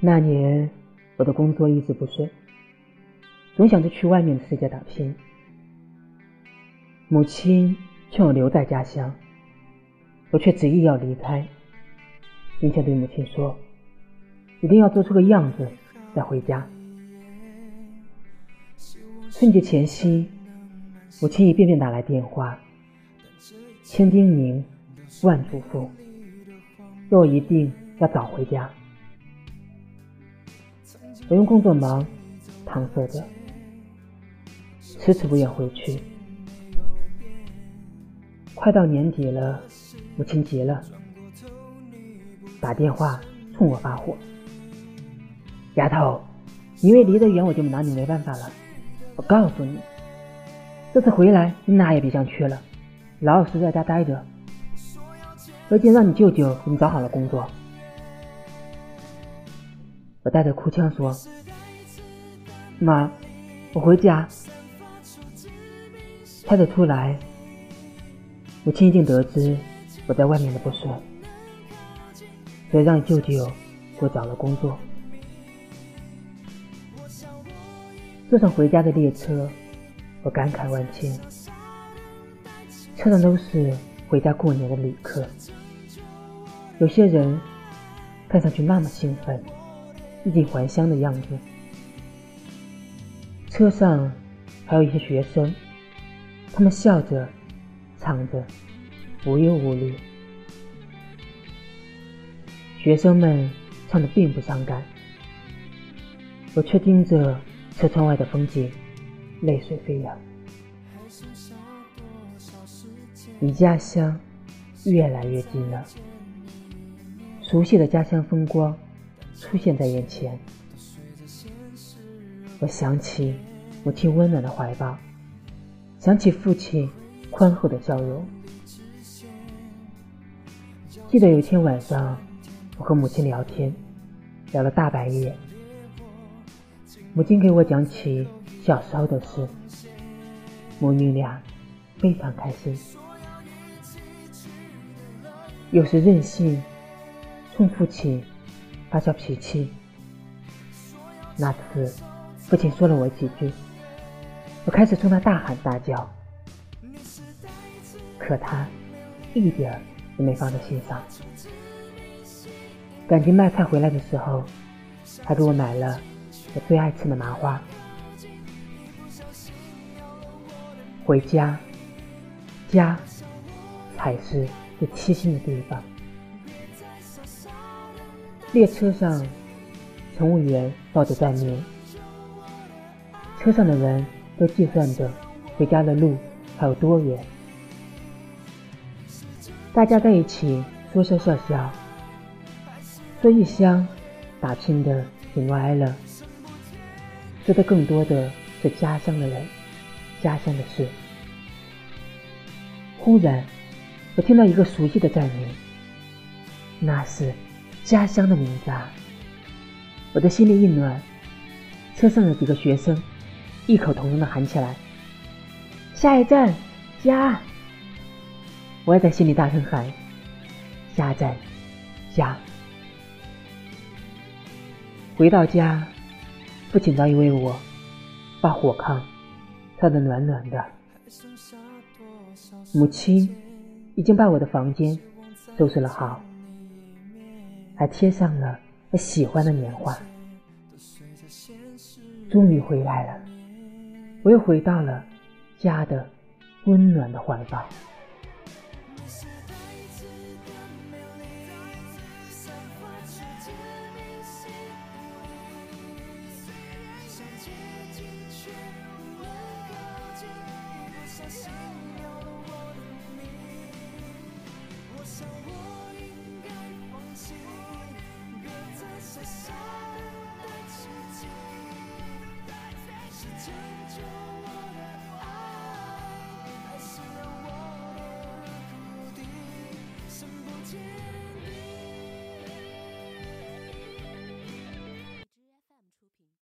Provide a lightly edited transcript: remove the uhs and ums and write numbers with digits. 那年我的工作一直不顺，总想着去外面的世界打拼，母亲劝我留在家乡，我却执意要离开，并且对母亲说一定要做出个样子再回家。春节前夕，母亲一遍遍打来电话，千叮咛万嘱咐，要我一定要早回家。我用工作忙搪塞着，迟迟不愿回去。快到年底了，母亲急了，打电话冲我发火：丫头，因为离得远我就拿你没办法了，我告诉你，这次回来你哪也别想去了，老老实实在家待着，我已经让你舅舅给你找好了工作。我带着哭腔说：妈，我回家。猜得出来，母亲已经得知我在外面的不顺，所以让舅舅给我找了工作。坐上回家的列车，我感慨万千，车上都是回家过年的旅客，有些人看上去那么兴奋，衣锦还乡的样子。车上还有一些学生，他们笑着唱着，无忧无虑。学生们唱得并不伤感，我却盯着车窗外的风景泪水飞扬。离家乡越来越近了，熟悉的家乡风光出现在眼前，我想起母亲温暖的怀抱，想起父亲宽厚的笑容。记得有一天晚上，我和母亲聊天，聊了大半夜。母亲给我讲起小时候的事，母女俩非常开心，有时任性冲父亲发小脾气。那次父亲说了我几句，我开始冲他大喊大叫，可他一点也没放在心上。赶集卖菜回来的时候，他给我买了我最爱吃的麻花。回家，家才是最栖息的地方。列车上，乘务员报着站名，车上的人都计算着回家的路还有多远。大家在一起说说笑笑，说异乡打拼的喜怒哀乐，说的更多的是家乡的人，家乡的事。忽然我听到一个熟悉的站名，那是家乡的名字啊！我的心里一暖，车上的几个学生异口同声地喊起来：“下一站，家！”我也在心里大声喊：“下一站，家！”回到家，父亲早已为我把火炕烧得暖暖的，母亲已经把我的房间收拾了好，还贴上了我喜欢的年画。终于回来了，我又回到了家的温暖的怀抱。